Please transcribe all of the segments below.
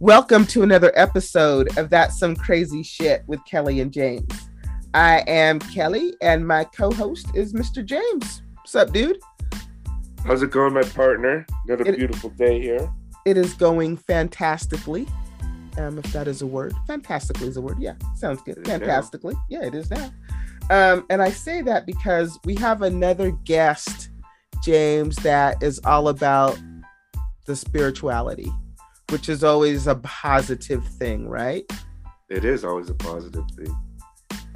Welcome to another episode of That's Some Crazy Shit with Kelly and James. I am Kelly and my co-host is Mr. James. What's up, dude? How's it going, my partner? Beautiful day here. It is going fantastically. If that is a word. Fantastically is a word. Yeah, sounds good. Fantastically. Now. Yeah, it is now. And I say that because we have another guest, James, that is all about the spirituality, which is always a positive thing, right? It is always a positive thing.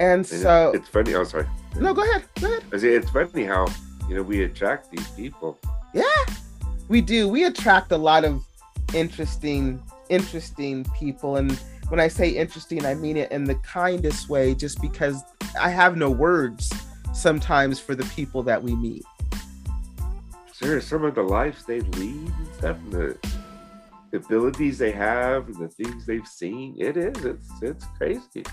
And so... It's funny. Oh, sorry. No, go ahead. I say, it's funny how, we attract these people. Yeah, we do. We attract a lot of interesting people. And when I say interesting, I mean it in the kindest way, just because I have no words sometimes for the people that we meet. Sure, some of the lives they lead and stuff, and the abilities they have and the things they've seen. It's crazy.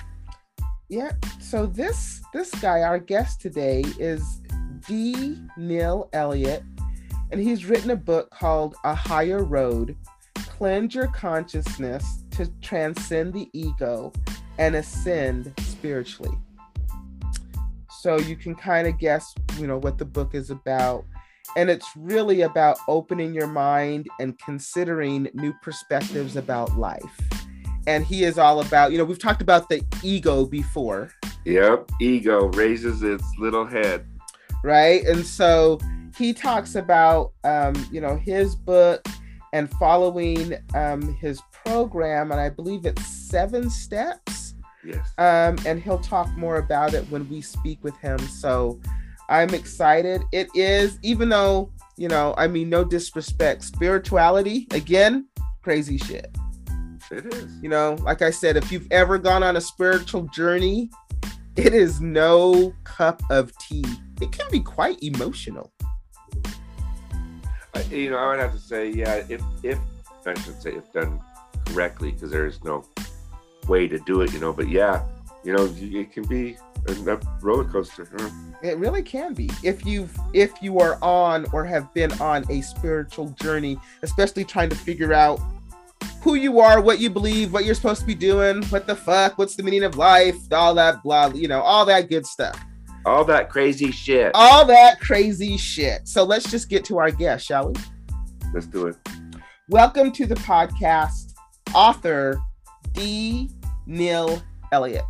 Yeah. So this guy, our guest today, is D. Neil Elliott, and he's written a book called A Higher Road: Cleanse Your Consciousness to Transcend the Ego and Ascend Spiritually. So you can kind of guess, what the book is about. And it's really about opening your mind and considering new perspectives about life. And he is all about, we've talked about the ego before. Yep, ego raises its little head. Right? And so he talks about, his book and following his program. And I believe it's 7 steps. Yes. And he'll talk more about it when we speak with him. So I'm excited. It is, even though, no disrespect, spirituality, again, crazy shit. It is. Like I said, if you've ever gone on a spiritual journey, it is no cup of tea. It can be quite emotional. I would have to say, yeah, if I should say, if done correctly, because there is no way to do it, but yeah, it can be a roller coaster. Huh? It really can be if you are on or have been on a spiritual journey, especially trying to figure out who you are, what you believe, what you're supposed to be doing, what the fuck, what's the meaning of life, all that blah, all that good stuff. All that crazy shit. So let's just get to our guest, shall we? Let's do it. Welcome to the podcast, author D. Neil Elliott.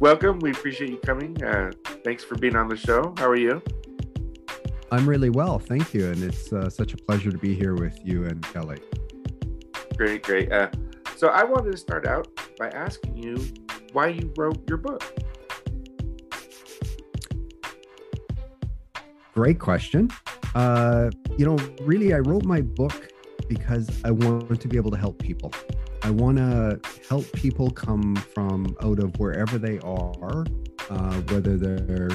Welcome. We appreciate you coming. Thanks for being on the show. How are you? I'm really well, thank you. And it's such a pleasure to be here with you and Kelly. Great. So I wanted to start out by asking you why you wrote your book. Great question. Really, I wrote my book because I wanted to be able to help people. I want to help people come from out of wherever they are, whether they're,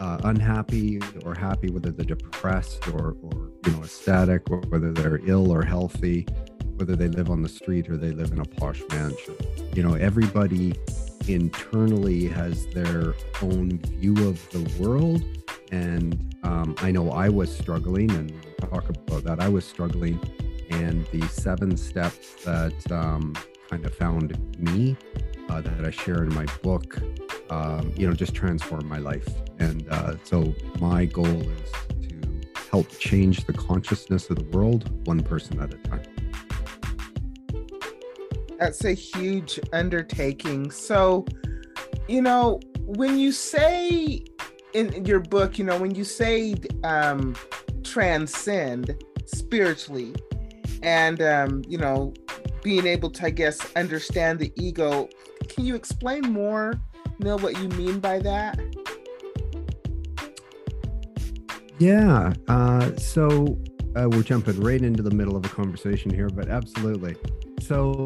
unhappy or happy, whether they're depressed or ecstatic, or whether they're ill or healthy, whether they live on the street or they live in a posh mansion. Everybody internally has their own view of the world. And I know I was struggling, and we'll talk about that. I was struggling. And the 7 steps that kind of found me, that I share in my book, just transformed my life. And so my goal is to help change the consciousness of the world, one person at a time. That's a huge undertaking. So, when you say in your book, when you say transcend spiritually, and, being able to, I guess, understand the ego. Can you explain more, Neil, what you mean by that? Yeah. So we're jumping right into the middle of a conversation here, but absolutely. So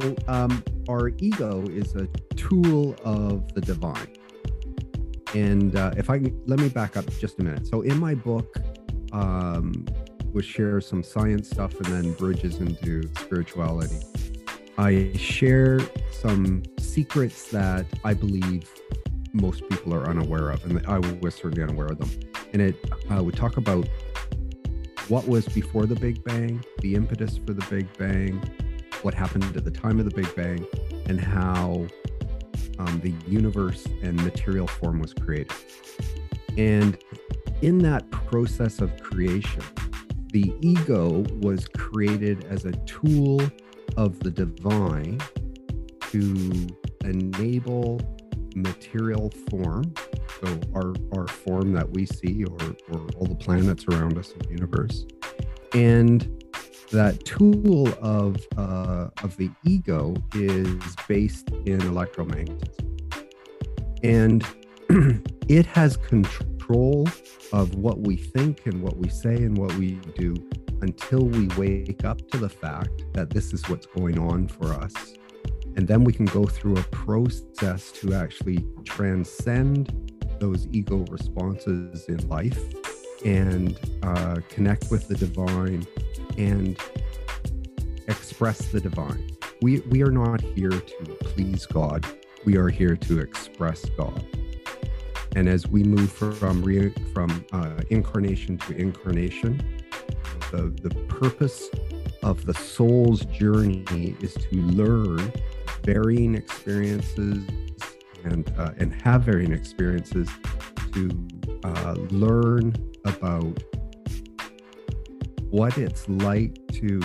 our ego is a tool of the divine. And let me back up just a minute. So in my book, which shares some science stuff and then bridges into spirituality. I share some secrets that I believe most people are unaware of, and I was certainly unaware of them. And it would talk about what was before the Big Bang, the impetus for the Big Bang, what happened at the time of the Big Bang, and how the universe and material form was created. And in that process of creation, the ego was created as a tool of the divine to enable material form, so our form that we see, or all the planets around us in the universe. And that tool of the ego is based in electromagnetism, and it has control of what we think and what we say and what we do until we wake up to the fact that this is what's going on for us. And then we can go through a process to actually transcend those ego responses in life and connect with the divine and express the divine. We are not here to please God. We are here to express God. And as we move from incarnation to incarnation, the purpose of the soul's journey is to learn varying experiences and have varying experiences to learn about what it's like to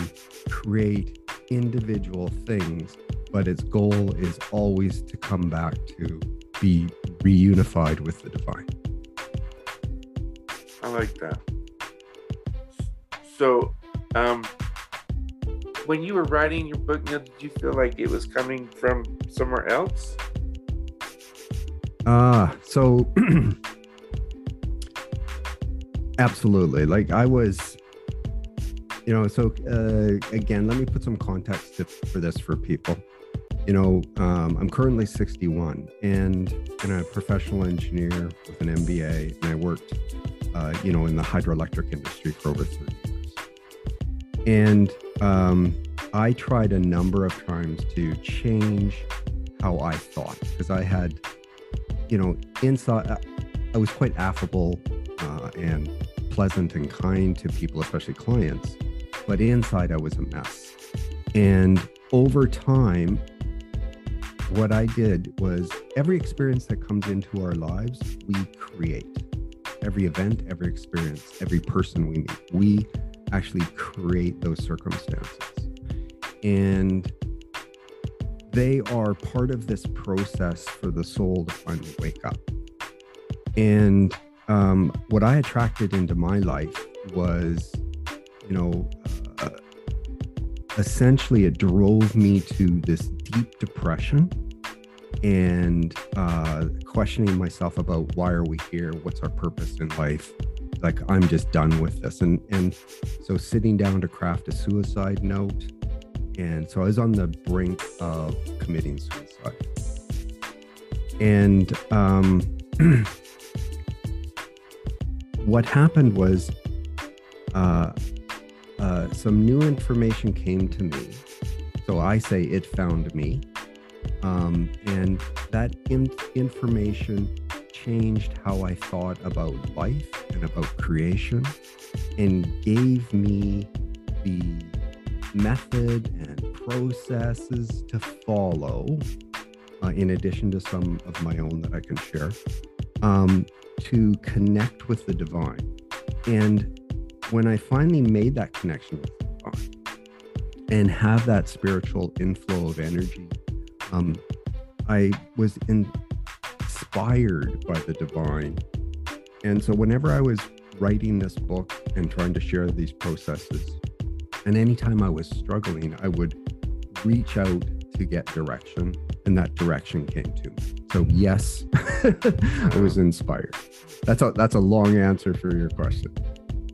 create individual things, but its goal is always to come back to be reunified with the divine. I like that. So, when you were writing your book, Neil, did you feel like it was coming from somewhere else? So absolutely. Like I was, you know, so again, let me put some context for this for people. You know, I'm currently 61 and I'm a professional engineer with an MBA, and I worked, you know, in the hydroelectric industry for over 30 years. And I tried a number of times to change how I thought, because I had, you know, inside, I was quite affable and pleasant and kind to people, especially clients, but inside I was a mess. And over time, what I did was, every experience that comes into our lives, we create. Every event, every experience, every person we meet, we actually create those circumstances. And they are part of this process for the soul to finally wake up. And what I attracted into my life was, you know, essentially it drove me to this deep depression and questioning myself about, why are we here? What's our purpose in life? Like, I'm just done with this. And so sitting down to craft a suicide note. And so I was on the brink of committing suicide. And what happened was, some new information came to me. So I say it found me. And that information changed how I thought about life and about creation, and gave me the method and processes to follow, in addition to some of my own that I can share, to connect with the divine. And when I finally made that connection with the divine and have that spiritual inflow of energy, I was inspired by the divine. And so whenever I was writing this book and trying to share these processes, and anytime I was struggling, I would reach out to get direction, and that direction came to me. So yes, I was inspired. That's a long answer for your question.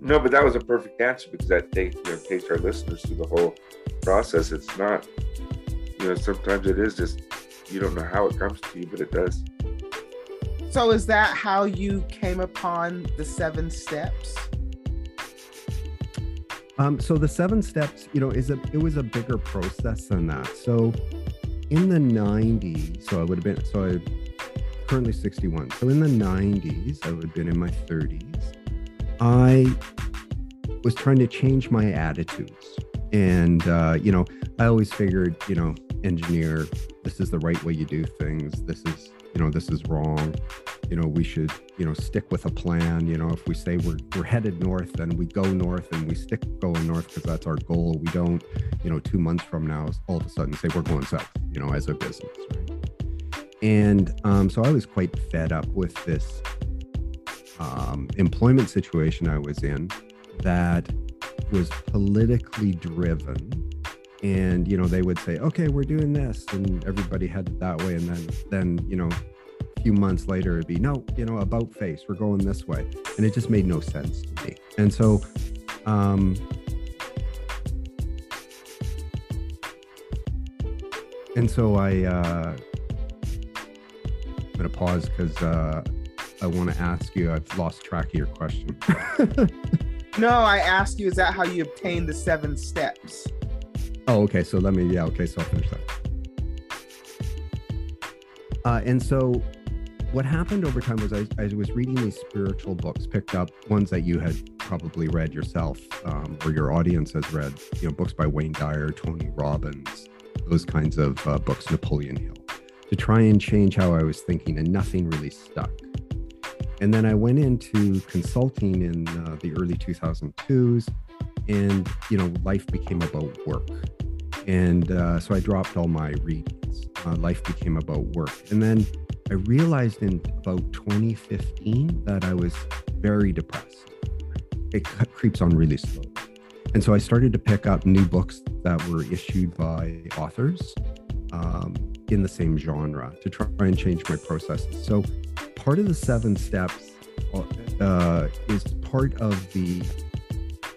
No, but that was a perfect answer, because that takes our listeners through the whole process. It's not, you know, sometimes it is just, you don't know how it comes to you, but it does. So is that how you came upon the 7 steps? So the 7 steps, you know, it was a bigger process than that. So in the 90s, so I currently 61. So in the 90s, I would have been in my 30s, I was trying to change my attitudes. And, you know, I always figured, you know, engineer, this is the right way you do things. This is, you know, this is wrong. You know, we should, you know, stick with a plan. You know, if we say we're headed north, then we go north and we stick going north because that's our goal. We don't, you know, 2 months from now, all of a sudden say we're going south, you know, as a business, right? And so I was quite fed up with this employment situation I was in that was politically driven. And, you know, they would say, okay, we're doing this. And everybody headed that way. And then, you know, few months later it'd be no, you know, about face, we're going this way. And it just made no sense to me. And so I'm gonna pause because I want to ask you, I've lost track of your question. No, I asked you, is that how you obtain the 7 steps? Oh, okay. So let me, yeah, okay, so I'll finish that. And so what happened over time was I was reading these spiritual books, picked up ones that you had probably read yourself, or your audience has read, you know, books by Wayne Dyer, Tony Robbins, those kinds of books, Napoleon Hill, to try and change how I was thinking, and nothing really stuck. And then I went into consulting in the early 2002s, and, you know, life became about work. And so I dropped all my readings. Life became about work. And then I realized in about 2015 that I was very depressed. It creeps on really slow. And so I started to pick up new books that were issued by authors in the same genre to try and change my processes. So part of the 7 steps is part of the,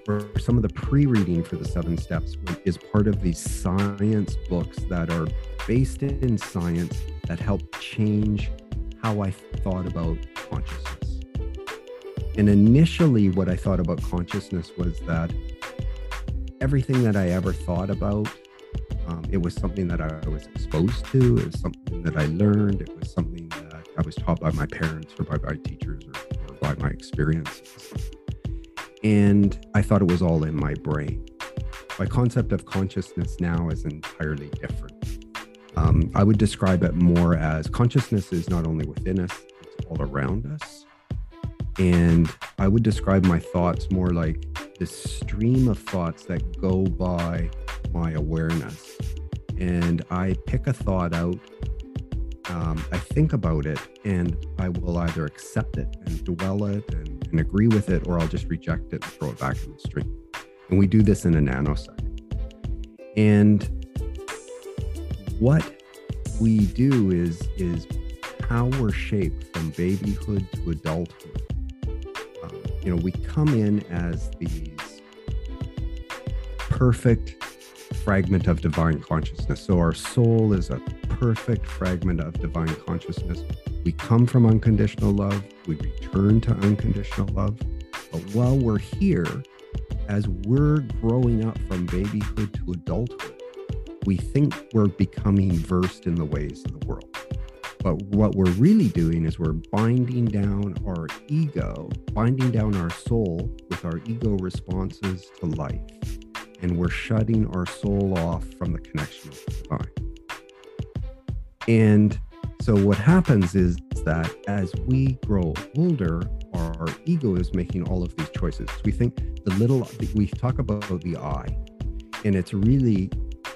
or some of the pre-reading for the 7 steps is part of these science books that are based in science that help change how I thought about consciousness. And initially what I thought about consciousness was that everything that I ever thought about, it was something that I was exposed to, it was something that I learned, it was something that I was taught by my parents or by my teachers or by my experiences. And I thought it was all in my brain. My concept of consciousness now is entirely different. I would describe it more as consciousness is not only within us, it's all around us. And I would describe my thoughts more like this stream of thoughts that go by my awareness. And I pick a thought out, I think about it, and I will either accept it and dwell it and agree with it, or I'll just reject it and throw it back in the stream. And we do this in a nanosecond. And what we do is how we're shaped from babyhood to adulthood. You know, we come in as these perfect fragment of divine consciousness. So our soul is a perfect fragment of divine consciousness. We come from unconditional love. We return to unconditional love. But while we're here, as we're growing up from babyhood to adulthood, we think we're becoming versed in the ways of the world. But what we're really doing is we're binding down our ego, binding down our soul with our ego responses to life. And we're shutting our soul off from the connection with the divine. And so what happens is that as we grow older, our ego is making all of these choices. We think we talk about the I, and it's really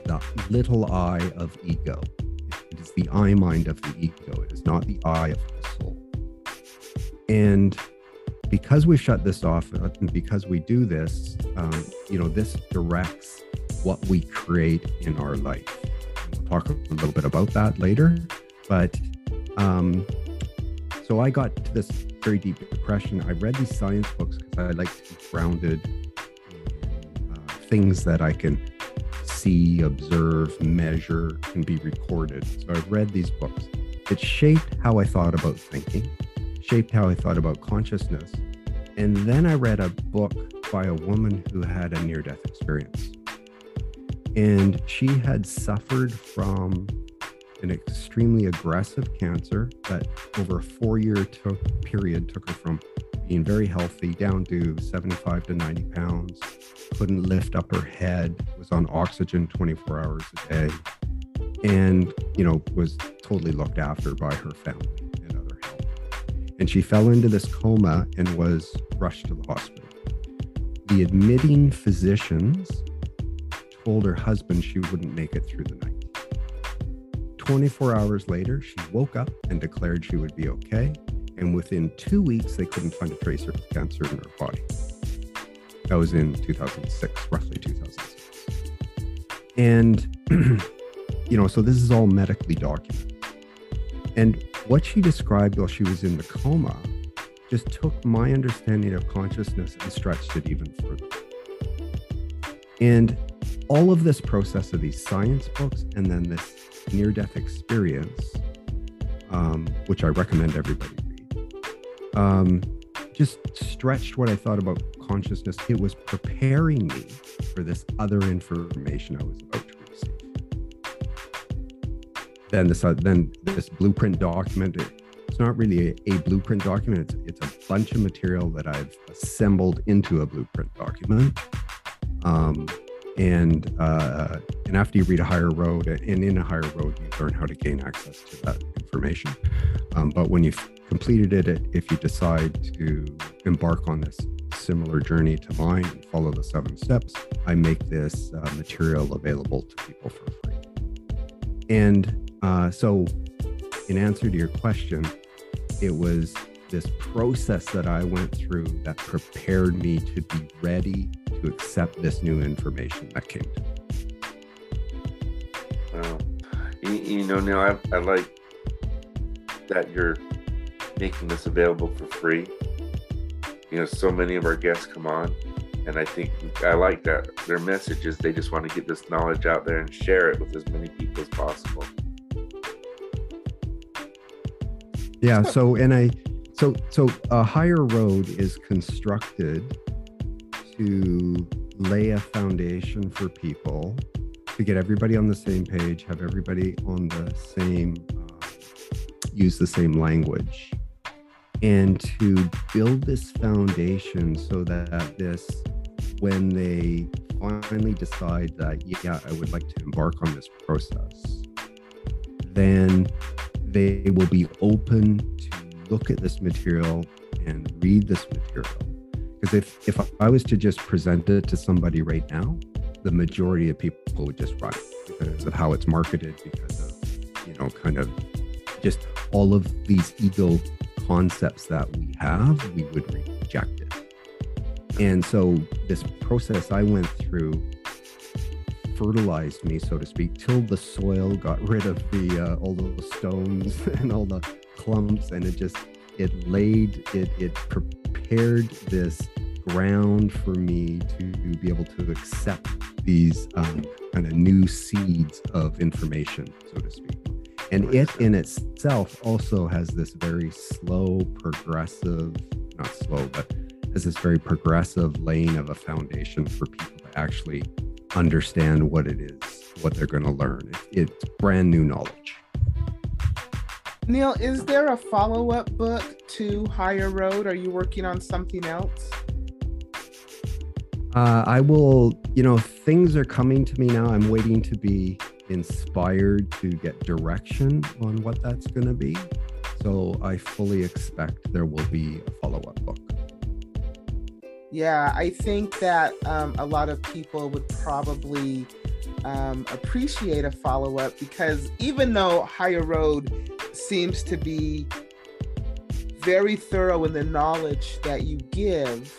the little I of ego. It is the I mind of the ego. It is not the I of the soul. And because we shut this off, and because we do this, you know, this directs what we create in our life. We'll talk a little bit about that later. But so I got to this very deep depression. I read these science books because I like to be grounded in things that I can see, observe, measure, can be recorded. So I've read these books. It shaped how I thought about thinking, shaped how I thought about consciousness. And then I read a book by a woman who had a near-death experience. And she had suffered from an extremely aggressive cancer that over a 4-year period took her from being very healthy down to 75 to 90 pounds, couldn't lift up her head, was on oxygen 24 hours a day, and, you know, was totally looked after by her family and other help. And she fell into this coma and was rushed to the hospital. The admitting physicians told her husband she wouldn't make it through the night. 24 hours later, she woke up and declared she would be okay. And within 2 weeks, they couldn't find a trace of cancer in her body. That was in 2006, roughly 2006. And, you know, so this is all medically documented. And what she described while she was in the coma just took my understanding of consciousness and stretched it even further. And all of this process of these science books and then this near-death experience, which I recommend everybody read, just stretched what I thought about consciousness. It was preparing me for this other information I was about to receive. Then this blueprint document, it's not really a blueprint document. It's a bunch of material that I've assembled into a blueprint document. And after you read A Higher Road, and in A Higher Road, you learn how to gain access to that information. But when you've completed it, if you decide to embark on this similar journey to mine and follow the 7 steps, I make this material available to people for free. And so in answer to your question, it was this process that I went through that prepared me to be ready to accept this new information that came to me. Wow. You know, Neil, I like that you're making this available for free. You know, so many of our guests come on, and I think I like that. Their message is they just want to get this knowledge out there and share it with as many people as possible. Yeah, so A Higher Road is constructed to lay a foundation for people, to get everybody on the same page, have everybody on the same, use the same language, and to build this foundation so that this, when they finally decide that, yeah, I would like to embark on this process, then they will be open to look at this material and read this material. Because if I was to just present it to somebody right now, the majority of people would just run because of how it's marketed, because of, you know, kind of just all of these ego concepts that we have, we would reject it. And so this process I went through fertilized me, so to speak, till the soil got rid of the all those stones and all the clumps, and it prepared this ground for me to be able to accept these kind of new seeds of information, so to speak. And it in itself also has this very slow, progressive, not slow, but has this very progressive laying of a foundation for people to actually understand what it is, what they're going to learn. It's brand new knowledge. Neil, is there a follow-up book to Higher Road? Are you working on something else? I will, you know, things are coming to me now. I'm waiting to be inspired to get direction on what that's going to be. So I fully expect there will be a follow-up book. Yeah, I think that a lot of people would probably appreciate a follow-up, because even though Higher Road seems to be very thorough in the knowledge that you give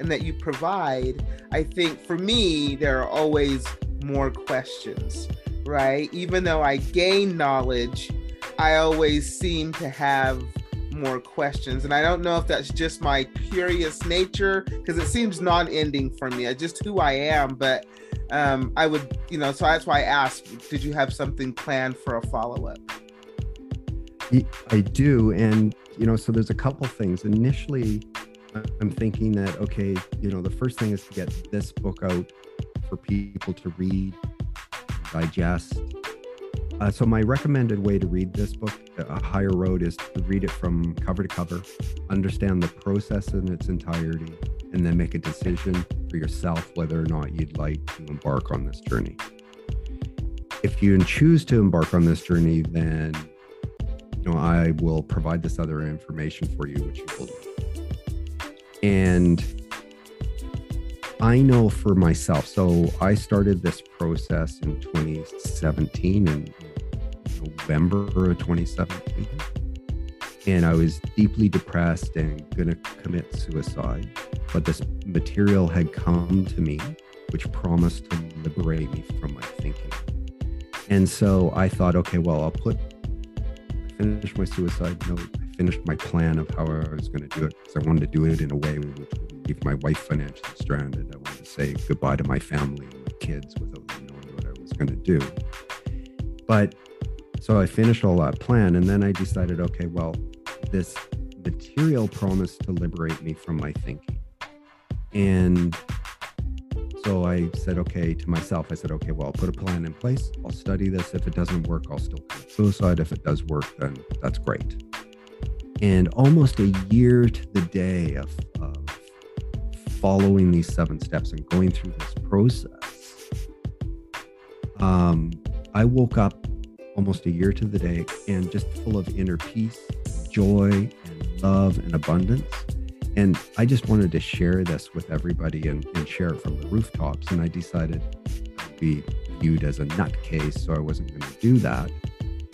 and that you provide, I think for me, there are always more questions, right? Even though I gain knowledge, I always seem to have more questions. And I don't know if that's just my curious nature, because it seems non-ending for me. It's just who I am, but I would, you know, so that's why I asked, did you have something planned for a follow-up? I do. And, you know, so there's a couple things. Initially, I'm thinking that, okay, you know, the first thing is to get this book out for people to read, digest, So my recommended way to read this book, A Higher Road, is to read it from cover to cover, understand the process in its entirety, and then make a decision for yourself whether or not you'd like to embark on this journey. If you choose to embark on this journey, then I will provide this other information for you, which you will do. And I know for myself, so I started this process in 2017, in November of 2017, and I was deeply depressed and going to commit suicide. But this material had come to me, which promised to liberate me from my thinking. And so I thought, okay, well, I finished my suicide note. I finished my plan of how I was going to do it, because I wanted to do it in a way which would leave my wife financially stranded. I wanted to say goodbye to my family and my kids without knowing what I was going to do. But so I finished all that plan, and then I decided, okay, well, this material promised to liberate me from my thinking. And so I said, okay, to myself, well, I'll put a plan in place. I'll study this. If it doesn't work, I'll still commit suicide. If it does work, then that's great. And almost a year to the day of following these 7 steps and going through this process, I woke up almost a year to the day and just full of inner peace, joy, and love and abundance. And I just wanted to share this with everybody and share it from the rooftops. And I decided I'd be viewed as a nutcase, so I wasn't going to do that.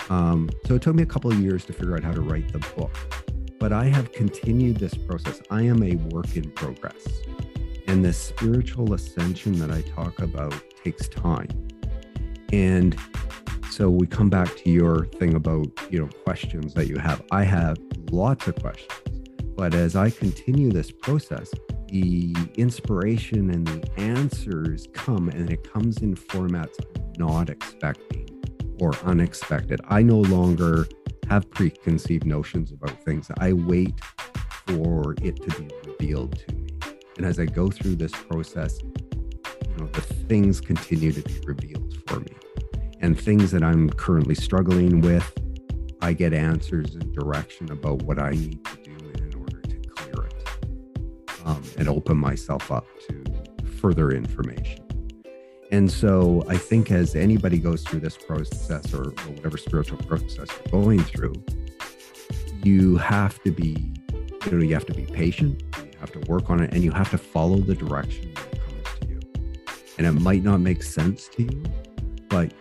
So it took me a couple of years to figure out how to write the book. But I have continued this process. I am a work in progress. And this spiritual ascension that I talk about takes time. And so we come back to your thing about, questions that you have. I have lots of questions. But as I continue this process, the inspiration and the answers come, and it comes in formats I'm not expecting or unexpected. I no longer have preconceived notions about things. I wait for it to be revealed to me. And as I go through this process, the things continue to be revealed for me. And things that I'm currently struggling with, I get answers and direction about what I need to do and open myself up to further information. And so I think as anybody goes through this process or whatever spiritual process you're going through, you have to be, you have to be patient, you have to work on it, and you have to follow the direction that comes to you. And it might not make sense to you, but,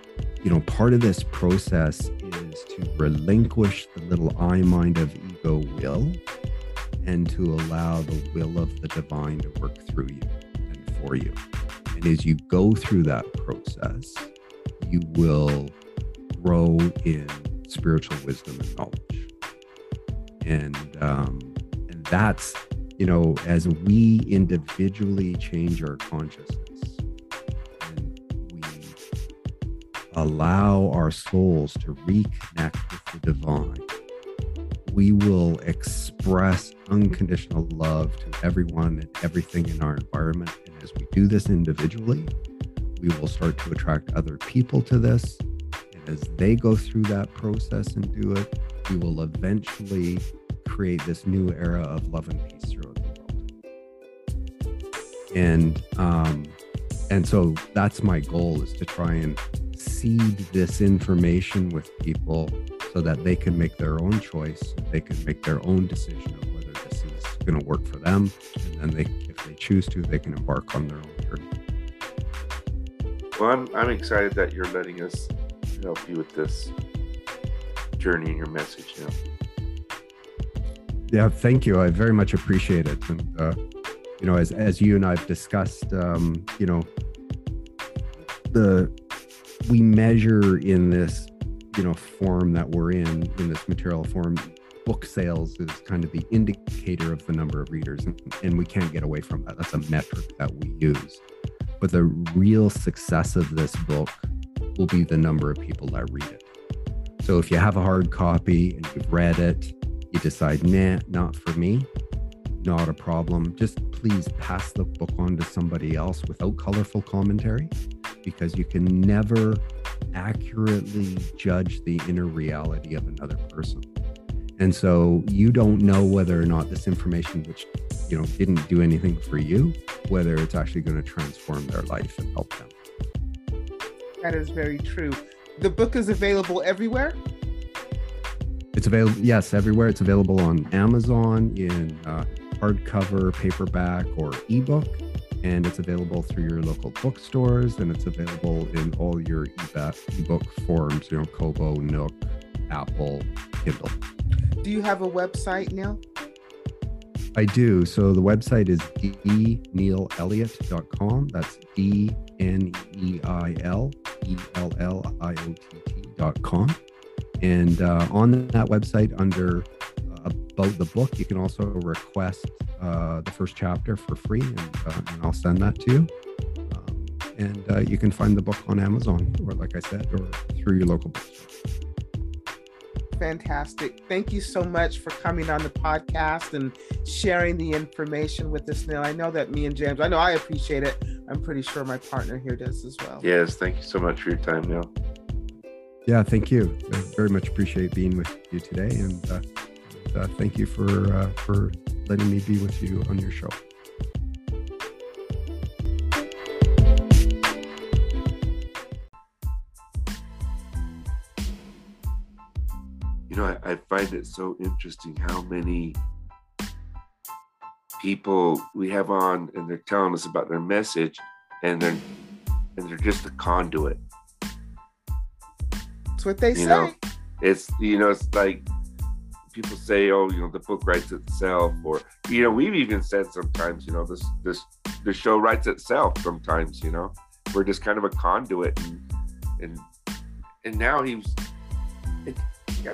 part of this process is to relinquish the little I mind of ego will, and to allow the will of the divine to work through you and for you. And as you go through that process, you will grow in spiritual wisdom and knowledge. And that's, as we individually change our consciousness and we allow our souls to reconnect with the divine, we will express unconditional love to everyone and everything in our environment. And as we do this individually, we will start to attract other people to this. And as they go through that process and do it, we will eventually create this new era of love and peace throughout the world. And so that's my goal, is to try and seed this information with people, so that they can make their own choice, they can make their own decision of whether this is going to work for them, and then if they choose to, they can embark on their own journey. Well, I'm excited that you're letting us help you with this journey and your message now. Yeah, thank you. I very much appreciate it. And as you and I've discussed, we measure in this form that we're in this material form. Book sales is kind of the indicator of the number of readers, and we can't get away from that. That's a metric that we use. But the real success of this book will be the number of people that read it. So if you have a hard copy and you've read it, you decide, nah, not for me, not a problem. Just please pass the book on to somebody else without colorful commentary, because you can never accurately judge the inner reality of another person. And so you don't know whether or not this information, which, you know, didn't do anything for you, whether it's actually going to transform their life and help them. That is very true. The book is available everywhere? It's available, yes, everywhere. It's available on Amazon in hardcover, paperback, or ebook. And it's available through your local bookstores, and it's available in all your ebook forms, you know, Kobo, Nook, Apple, Kindle. Do you have a website, Neil? I do. So the website is dneilelliott.com. That's DNEILELLIOTT.com. And on that website, under about the book, you can also request the first chapter for free, and I'll send that to you. And you can find the book on Amazon, or like I said, or through your local bookstore. Fantastic. Thank you so much for coming on the podcast and sharing the information with us, Neil. I know that me and James, I know I appreciate it. I'm pretty sure my partner here does as well. Yes. Thank you so much for your time, Neil. Yeah. Thank you. I very much appreciate being with you today. And thank you for letting me be with you on your show. I find it so interesting how many people we have on, and they're telling us about their message, and they're just a conduit. That's what they say. It's like people say, oh, the book writes itself, or we've even said sometimes, this show writes itself sometimes. We're just kind of a conduit, and now he's.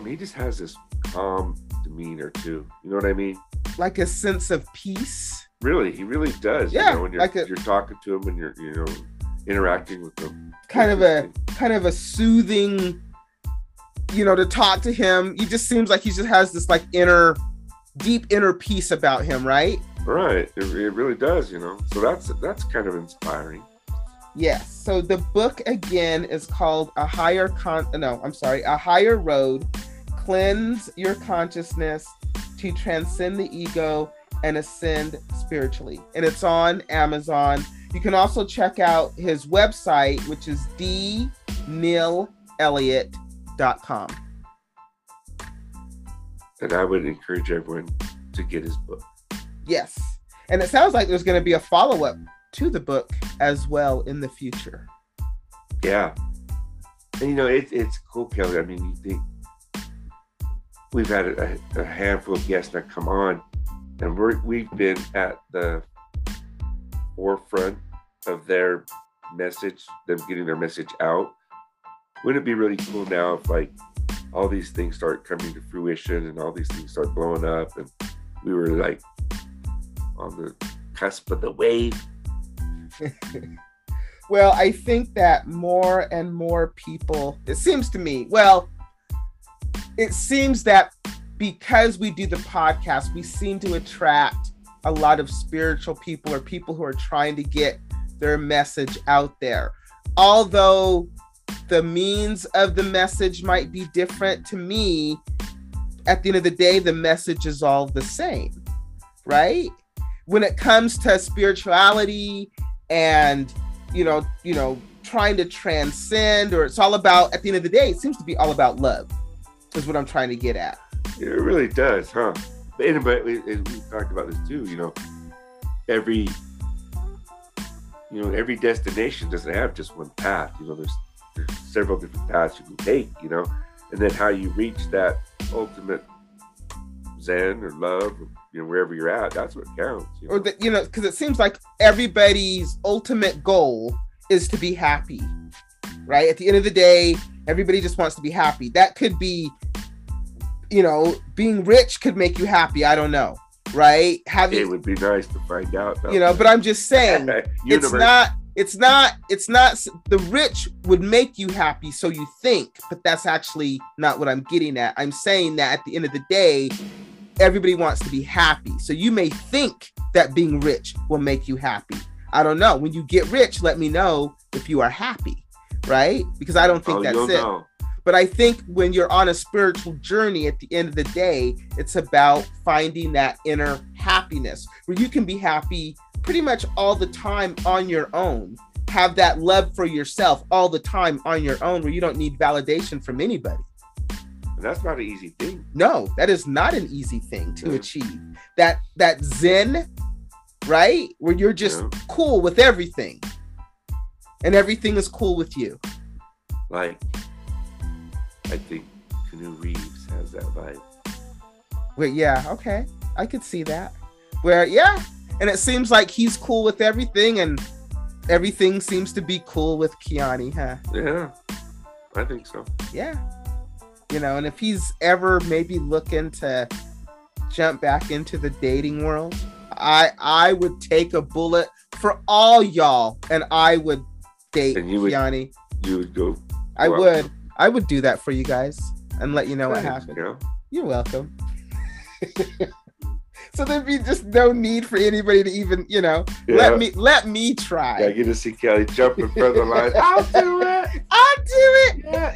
He just has this calm demeanor too. You know what I mean? Like a sense of peace. Really, he really does. Yeah, when you're talking to him and you're interacting with him. Kind of a soothing. To talk to him, he just seems like he just has this deep inner peace about him, right? Right. It really does. So that's kind of inspiring. Yes. So the book again is called A Higher Road, Cleanse Your Consciousness to Transcend the Ego and Ascend Spiritually. And it's on Amazon. You can also check out his website, which is dneilelliott.com. And I would encourage everyone to get his book. Yes. And it sounds like there's going to be a follow-up to the book as well in the future. Yeah. And it's cool, Kelly. You think we've had a handful of guests that come on, and we've been at the forefront of their message, them getting their message out. Wouldn't it be really cool now if all these things start coming to fruition and all these things start blowing up, and we were on the cusp of the wave? Well, I think that more and more people, it seems that because we do the podcast, we seem to attract a lot of spiritual people or people who are trying to get their message out there. Although the means of the message might be different, to me, at the end of the day, the message is all the same, right? When it comes to spirituality and, trying to transcend, or it's all about, at the end of the day, it seems to be all about love, is what I'm trying to get at. It really does, huh? But anyway, we talked about this too, every destination doesn't have just one path. There's several different paths you can take, and then how you reach that ultimate Zen or love, wherever you're at, that's what counts. Or that, because it seems like everybody's ultimate goal is to be happy, right? At the end of the day, everybody just wants to be happy. That could be, being rich could make you happy. I don't know, right? It would be nice to find out. But I'm just saying, it's not the rich would make you happy, so you think, but that's actually not what I'm getting at. I'm saying that at the end of the day, everybody wants to be happy. So you may think that being rich will make you happy. I don't know. When you get rich, let me know if you are happy, right? Because I don't think that's it. Know. But I think when you're on a spiritual journey, at the end of the day, it's about finding that inner happiness where you can be happy pretty much all the time on your own. Have that love for yourself all the time on your own where you don't need validation from anybody. That's not an easy thing. No, that is not an easy thing to achieve. That zen, right? Where you're just cool with everything. And everything is cool with you. Like, I think Keanu Reeves has that vibe. Well, yeah, okay. I could see that. Where, yeah. And it seems like he's cool with everything and everything seems to be cool with Keanu, huh? Yeah, I think so. Yeah. You know, and if he's ever maybe looking to jump back into the dating world, I would take a bullet for all y'all, and I would date Keanu. You would go. I would. I would do that for you guys and let you know what happened. Girl. You're welcome. So there'd be just no need for anybody to even, you know, let me try. Yeah, you just see Kelly jumping further line. I'll do it. Yeah.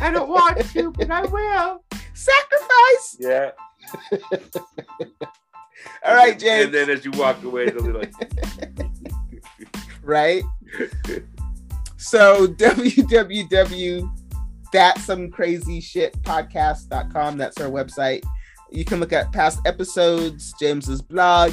I don't want to, but I will. Sacrifice. Yeah. All right, James. And then as you walk away, they'll be like. Right? So www.thatsomecrazyshitpodcast.com. That's our website. You can look at past episodes, James's blog.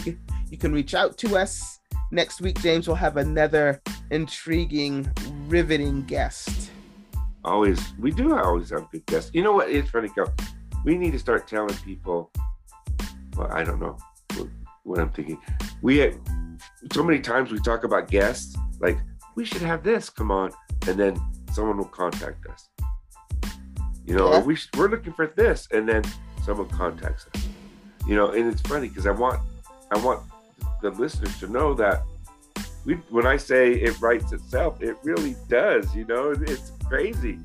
You can reach out to us. Next week, James will have another intriguing, riveting guest. We always have good guests. You know what? It's funny, Cal. We need to start telling people. Well, I don't know what I'm thinking. So many times we talk about guests, like we should have this. Come on, and then someone will contact us. You know, we're looking for this, and then someone contacts us. You know, and it's funny because I want the listeners to know that when I say it writes itself, it really does. You know, it's crazy.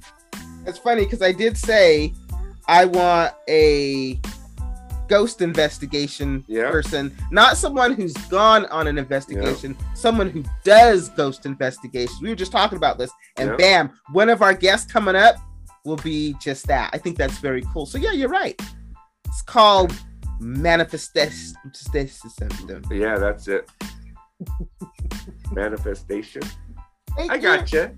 It's funny because I did say I want a ghost investigation person, not someone who's gone on an investigation, someone who does ghost investigations. We were just talking about this, and bam, one of our guests coming up will be just that. I think that's very cool. So yeah, you're right. It's called manifestation. Yeah, that's it. Manifestation. I gotcha.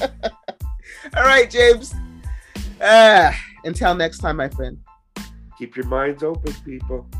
All right, James. Until next time, my friend. Keep your minds open, people.